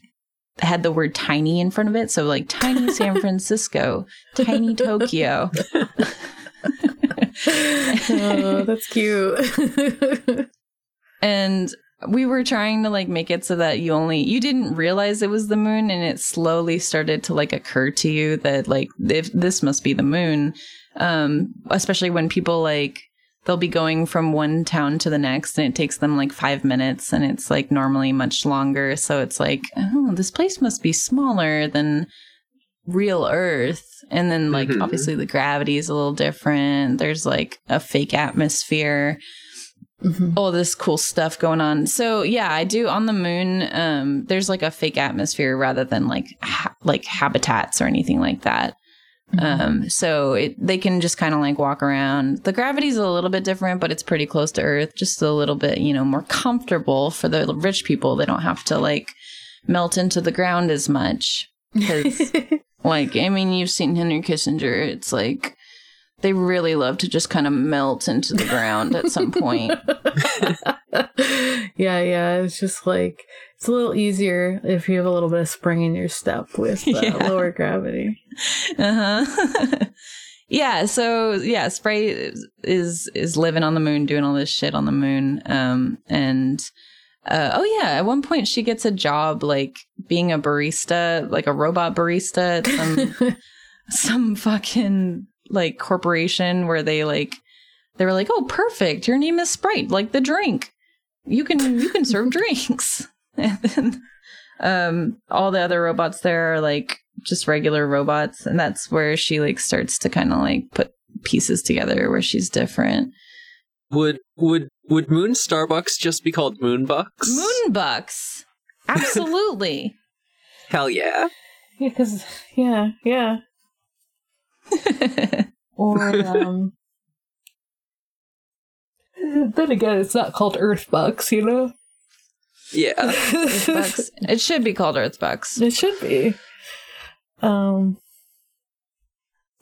had the word tiny in front of it, so like tiny San Francisco, tiny Tokyo. Oh, that's cute. And we were trying to like make it so that you only you didn't realize it was the moon, and it slowly started to like occur to you that like if this must be the moon, um, especially when people like they'll be going from one town to the next and it takes them like five minutes and it's like normally much longer. So it's like, oh, this place must be smaller than real Earth. And then like mm-hmm. obviously the gravity is a little different. There's like a fake atmosphere. Mm-hmm. All this cool stuff going on. So yeah, I do on the moon. Um, there's like a fake atmosphere rather than like ha- like habitats or anything like that. Mm-hmm. Um, so it, they can just kind of like walk around. The gravity's a little bit different, but it's pretty close to Earth. Just a little bit, you know, more comfortable for the rich people. They don't have to like melt into the ground as much. Because like I mean, you've seen Henry Kissinger. It's like. They really love to just kind of melt into the ground at some point. Yeah, yeah. It's just like, it's a little easier if you have a little bit of spring in your step with uh, yeah. lower gravity. Uh-huh. Yeah, so, yeah, Sprite is is living on the moon, doing all this shit on the moon. Um, and, uh, oh, yeah, at one point she gets a job, like, being a barista, like a robot barista at some, some fucking... like corporation where they like they were like, oh perfect, your name is Sprite, like the drink, you can you can serve drinks. And then um all the other robots there are like just regular robots, and that's where she like starts to kind of like put pieces together where she's different. Would would would Moon Starbucks just be called Moonbucks? Moonbucks, absolutely. Hell yeah. Yeah, because yeah yeah or um then again, it's not called Earthbucks, you know. Yeah. Earthbucks. It should be called Earthbucks. It should be. Um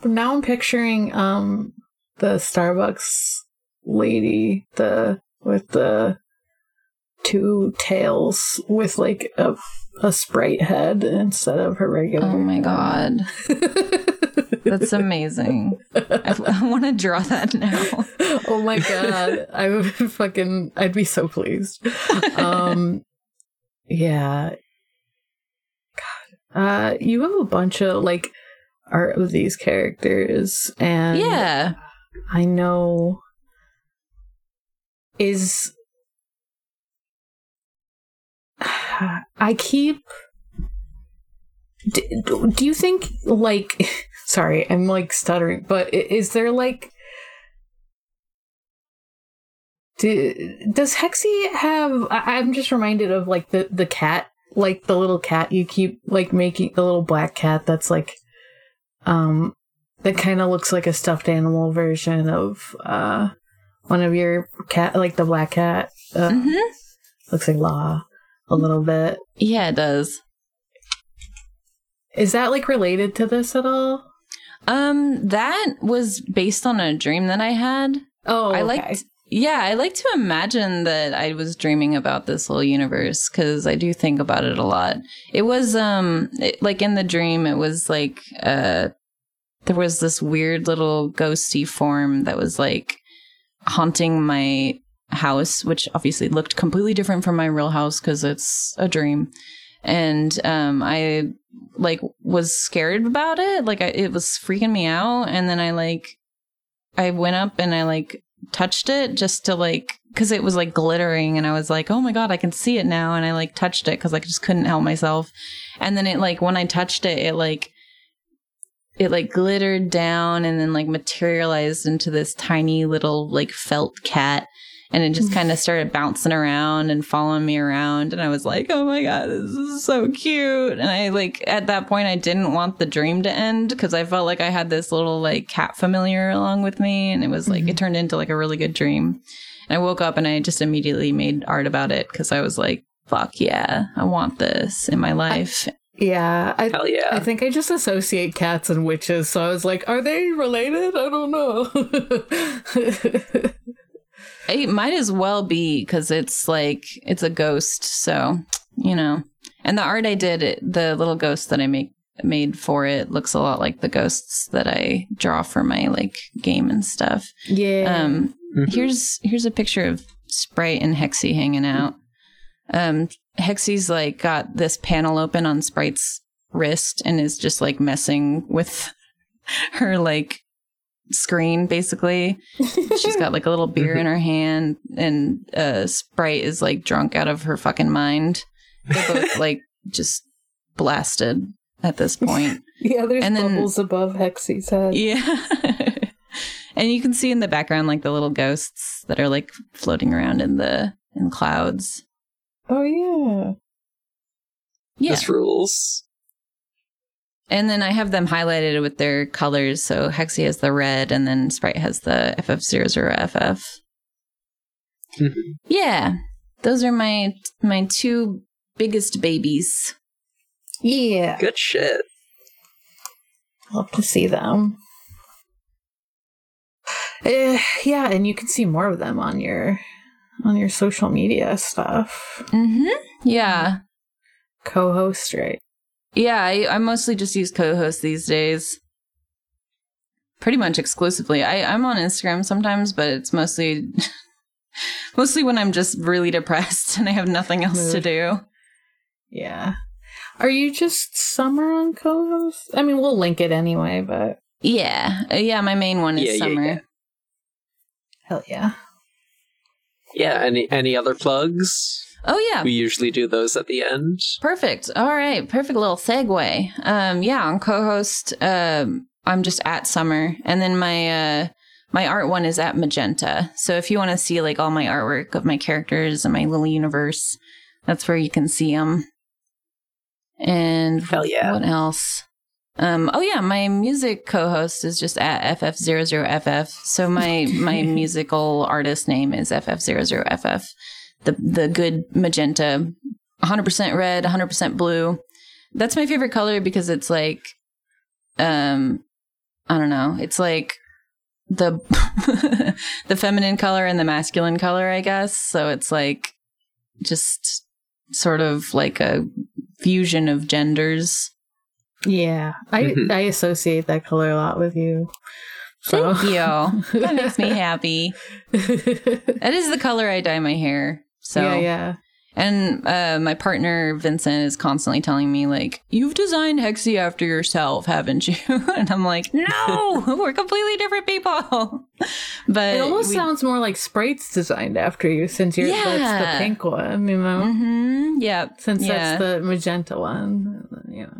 but now I'm picturing um the Starbucks lady, the with the two tails with like a a Sprite head instead of her regular. Oh my god. That's amazing. I, I want to draw that now. Oh my god, I would fucking, I'd be so pleased. Um, yeah. God, uh, you have a bunch of like art of these characters, and yeah, I know. Is I keep. Do, do you think like? Sorry, I'm like stuttering, but is there like, do, does Hexy have, I, I'm just reminded of like the, the cat like the little cat you keep like making, the little black cat that's like um that kind of looks like a stuffed animal version of uh one of your cat, like the black cat. Uh, mm-hmm. Looks like La a little bit. Yeah, it does. Is that like related to this at all? Um, that was based on a dream that I had. Oh, okay. I liked, yeah, I like to imagine that I was dreaming about this whole universe because I do think about it a lot. It was um, it, like in the dream, it was like uh, there was this weird little ghosty form that was like haunting my house, which obviously looked completely different from my real house because it's a dream. And um, I like was scared about it. Like I, it was freaking me out. And then I like, I went up and I like touched it just to like, cause it was like glittering and I was like, oh my God, I can see it now. And I like touched it cause I just couldn't help myself. And then it like, when I touched it, it like, it like glittered down and then like materialized into this tiny little like felt cat. And it just kind of started bouncing around and following me around. And I was like, oh, my God, this is so cute. And I like at that point, I didn't want the dream to end because I felt like I had this little like cat familiar along with me. And it was like mm-hmm. it turned into like a really good dream. And I woke up and I just immediately made art about it because I was like, fuck, yeah, I want this in my life. I- Yeah, I, Hell yeah. I think I just associate cats and witches. So I was like, are they related? I don't know. It might as well be because it's like it's a ghost, so you know. And the art I did, it, the little ghost that I make made for it looks a lot like the ghosts that I draw for my like game and stuff. Yeah. Um. Mm-hmm. Here's here's a picture of Sprite and Hexy hanging out. Um. Hexy's like got this panel open on Sprite's wrist and is just like messing with her like screen basically. She's got like a little beer in her hand and uh Sprite is like drunk out of her fucking mind. They're both like just blasted at this point. Yeah, there's and bubbles then, above Hexy's head. Yeah. And you can see in the background like the little ghosts that are like floating around in the in clouds. Oh yeah. Yeah. This rules. And then I have them highlighted with their colors. So Hexy has the red, and then Sprite has the F F zero zero F F. Mm-hmm. Yeah, those are my my two biggest babies. Yeah, good shit. Love to see them. Uh, yeah, and you can see more of them on your on your social media stuff. Mm-hmm. Yeah. Co-host, right? Yeah, I, I mostly just use co-host these days. Pretty much exclusively. I, I'm on Instagram sometimes, but it's mostly mostly when I'm just really depressed and I have nothing else Mood. to do. Yeah. Are you just Summer on co-host? I mean, we'll link it anyway, but... Yeah. Yeah, my main one is yeah, Summer. Yeah, yeah. Hell yeah. Yeah, any any other plugs? Oh, yeah. We usually do those at the end. Perfect. All right. Perfect little segue. Um, yeah, on co-host, uh, I'm just at Summer. And then my uh, my art one is at Magenta. So if you want to see like all my artwork of my characters and my little universe, that's where you can see them. And Hell yeah. What else? Um, oh, yeah, my music co-host is just at F F zero zero F F. So my, my musical artist name is F F zero zero F F. The the good magenta, one hundred percent red, one hundred percent blue. That's my favorite color because it's like, um, I don't know. It's like the the feminine color and the masculine color, I guess. So it's like just sort of like a fusion of genders. Yeah, I mm-hmm. I associate that color a lot with you. So. Thank you. That makes me happy. That is the color I dye my hair. So yeah, yeah. And uh, my partner, Vincent, is constantly telling me, like, you've designed Hexy after yourself, haven't you? And I'm like, no, we're completely different people. But it almost we... sounds more like Sprite's designed after you, since you're yeah. that's the pink one, you know? Mm-hmm. Yeah. Since yeah. that's the magenta one, you know.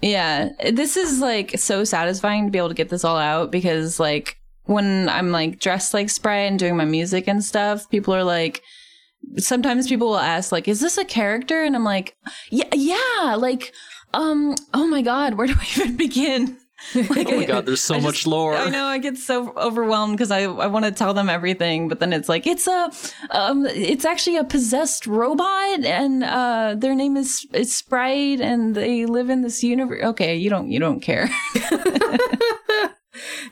Yeah, this is like so satisfying to be able to get this all out because like when I'm like dressed like Sprite and doing my music and stuff, people are like, sometimes people will ask, like, is this a character? And I'm like, yeah, yeah, like, um, oh my God, where do I even begin? Like, oh my God, there's so I much just, lore. I know, I get so overwhelmed because I, I want to tell them everything, but then it's like, it's a, um, it's actually a possessed robot, and uh, their name is, is Sprite, and they live in this universe. Okay, you don't, you don't care.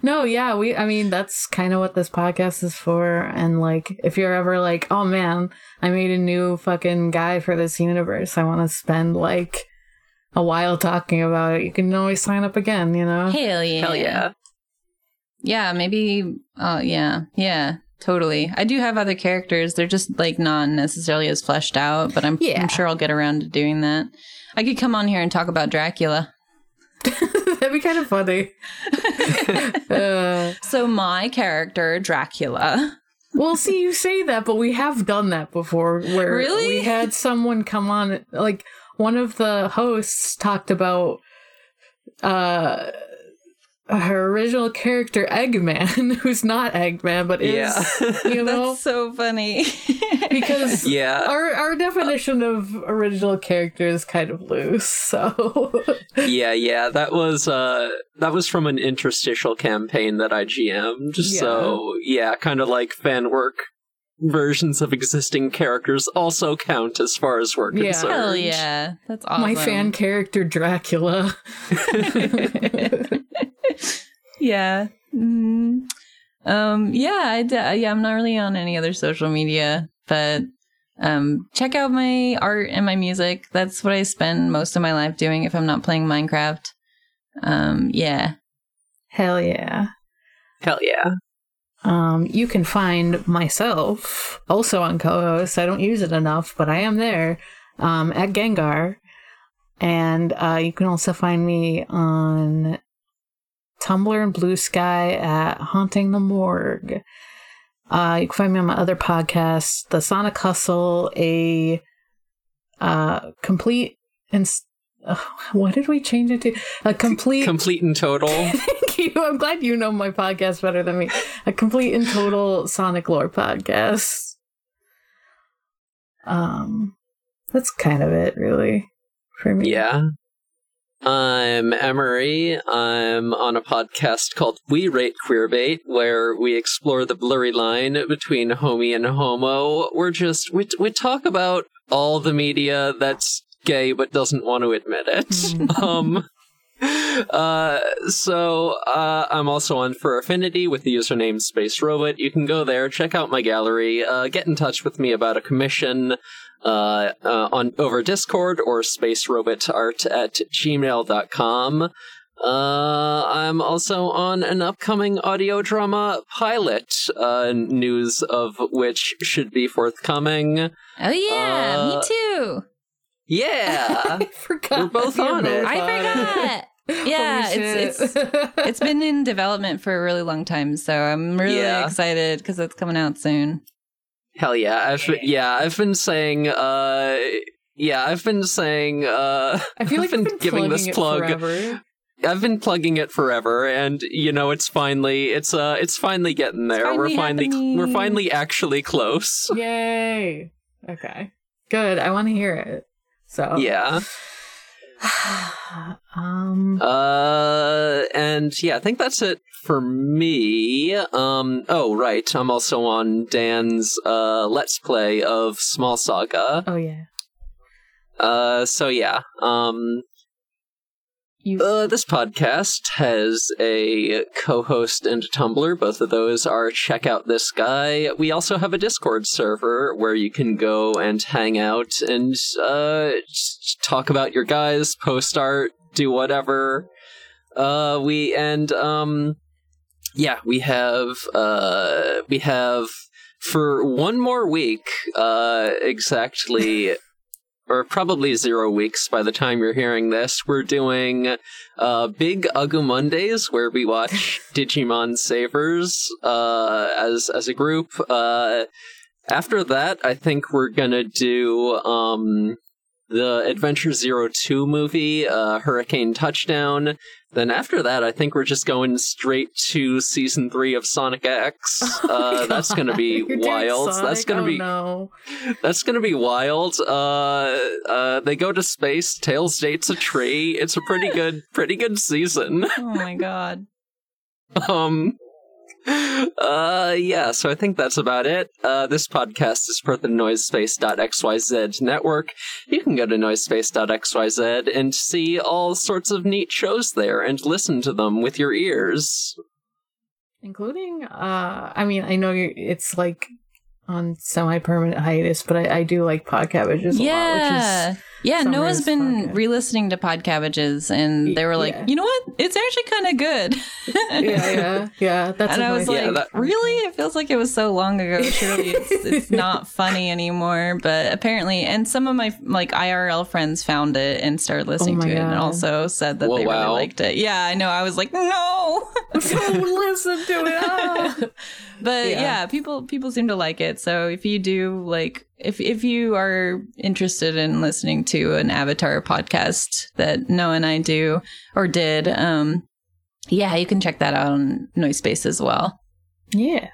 No, yeah, we, I mean, that's kind of what this podcast is for. And like, if you're ever like, oh man, I made a new fucking guy for this universe, I want to spend like a while talking about it, you can always sign up again, you know? Hell yeah. Hell yeah. Yeah, maybe, uh, yeah, yeah, totally. I do have other characters. They're just like not necessarily as fleshed out, but I'm, yeah. I'm sure I'll get around to doing that. I could come on here and talk about Dracula. That'd be kind of funny. uh, so my character, Dracula. Well, see, you say that, but we have done that before. Where really? We had someone come on, like, one of the hosts talked about uh, her original character, Eggman, who's not Eggman, but is, yeah. you know? That's so funny. Because yeah. our, our definition of original character is kind of loose, so... yeah, yeah, that was uh, that was from an interstitial campaign that I G M'd, yeah. so yeah, kind of like fan work. Versions of existing characters also count as far as we're yeah. concerned. Hell yeah. That's awesome. My fan character, Dracula. yeah. Mm. Um, yeah, I d- yeah, I'm not really on any other social media, but um, check out my art and my music. That's what I spend most of my life doing if I'm not playing Minecraft. Um, yeah. Hell yeah. Hell yeah. Um, you can find myself also on co-host. I don't use it enough, but I am there, um, at Gengar. And, uh, you can also find me on Tumblr and Blue Sky at Haunting the Morg. Uh, you can find me on my other podcast, The Sonic Hustle, a, uh, complete and, inst- oh, what did we change it to? A complete... Complete and total. I'm glad you know my podcast better than me. A complete and total Sonic lore podcast. Um, that's kind of it, really, for me. Yeah. I'm Emory. I'm on a podcast called We Rate Queerbait, where we explore the blurry line between homie and homo. We're just, we we talk about all the media that's gay but doesn't want to admit it. um... Uh, so, uh, I'm also on Fur Affinity with the username Space Robot. You can go there, check out my gallery, uh, get in touch with me about a commission, uh, uh on, over Discord or spacerobotart at gmail dot com. Uh, I'm also on an upcoming audio drama pilot, uh, news of which should be forthcoming. Oh yeah, uh, me too! Yeah! I forgot. We're both You're on both it. On I forgot! Yeah, it's it's it's been in development for a really long time, so I'm really yeah. excited because it's coming out soon. Hell yeah! I've been, yeah, I've been saying, uh, yeah, I've been saying, uh, I feel like I've been, been giving this plug. Forever. I've been plugging it forever, and you know, it's finally, it's uh, it's finally getting there. Finally we're finally, happening. we're finally actually close. Yay! Okay, good. I want to hear it. So yeah. um uh and yeah I think that's it for me. Um oh right I'm also on Dan's uh Let's Play of Small Saga. Oh yeah. Uh so yeah um you- uh, this podcast has a co-host and a Tumblr. Both of those are Check Out This Guy. We also have a Discord server where you can go and hang out and uh, talk about your guys, post art, do whatever. Uh, we and um, yeah, we have uh, we have for one more week uh, exactly. Or probably zero weeks by the time you're hearing this, we're doing uh, Big Ugu Mondays, where we watch Digimon Savers uh, as as a group. Uh, after that, I think we're gonna do um, the Adventure Zero Two movie, uh, Hurricane Touchdown. Then after that, I think we're just going straight to season three of Sonic X. Oh uh, that's gonna be You're wild. That's gonna oh, be no. That's gonna be wild. Uh, uh, they go to space. Tails dates a tree. It's a pretty good, pretty good season. Oh my god. um. Uh, yeah. So I think that's about it. Uh, this podcast is part of the Noisespace dot x y z network. You can go to Noisespace dot x y z and see all sorts of neat shows there and listen to them with your ears. Including, uh, I mean, I know you're, it's like on semi-permanent hiatus, but I, I do like Pod Cabbages a yeah. lot, which is... Yeah, Noah's been podcast. re-listening to Pod Cabbages, and they were like, yeah. you know what? It's actually kind of good. yeah, yeah, yeah. That's and I was like, yeah, that... really? It feels like it was so long ago. Surely it's, it's not funny anymore, but apparently, and some of my like I R L friends found it and started listening oh to it God. and also said that Whoa, they wow. really liked it. Yeah, I know. I was like, no! Don't listen to it! Oh. But yeah. yeah, people people seem to like it, so if you do, like, If if you are interested in listening to an Avatar podcast that Noah and I do or did, um, yeah, you can check that out on Noisespace as well. Yeah.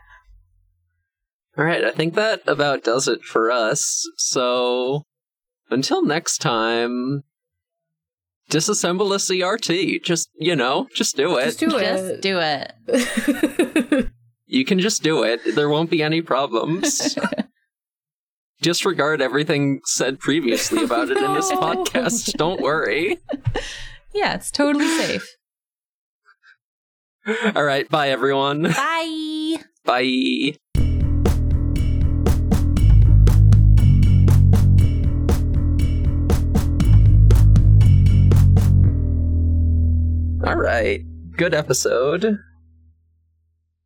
All right. I think that about does it for us. So until next time, disassemble a C R T. Just, you know, just do it. Just do it. Just do it. You can just do it. There won't be any problems. Disregard everything said previously about it no. in this podcast. Don't worry. Yeah, it's totally safe. All right. Bye, everyone. Bye. Bye. All right. Good episode.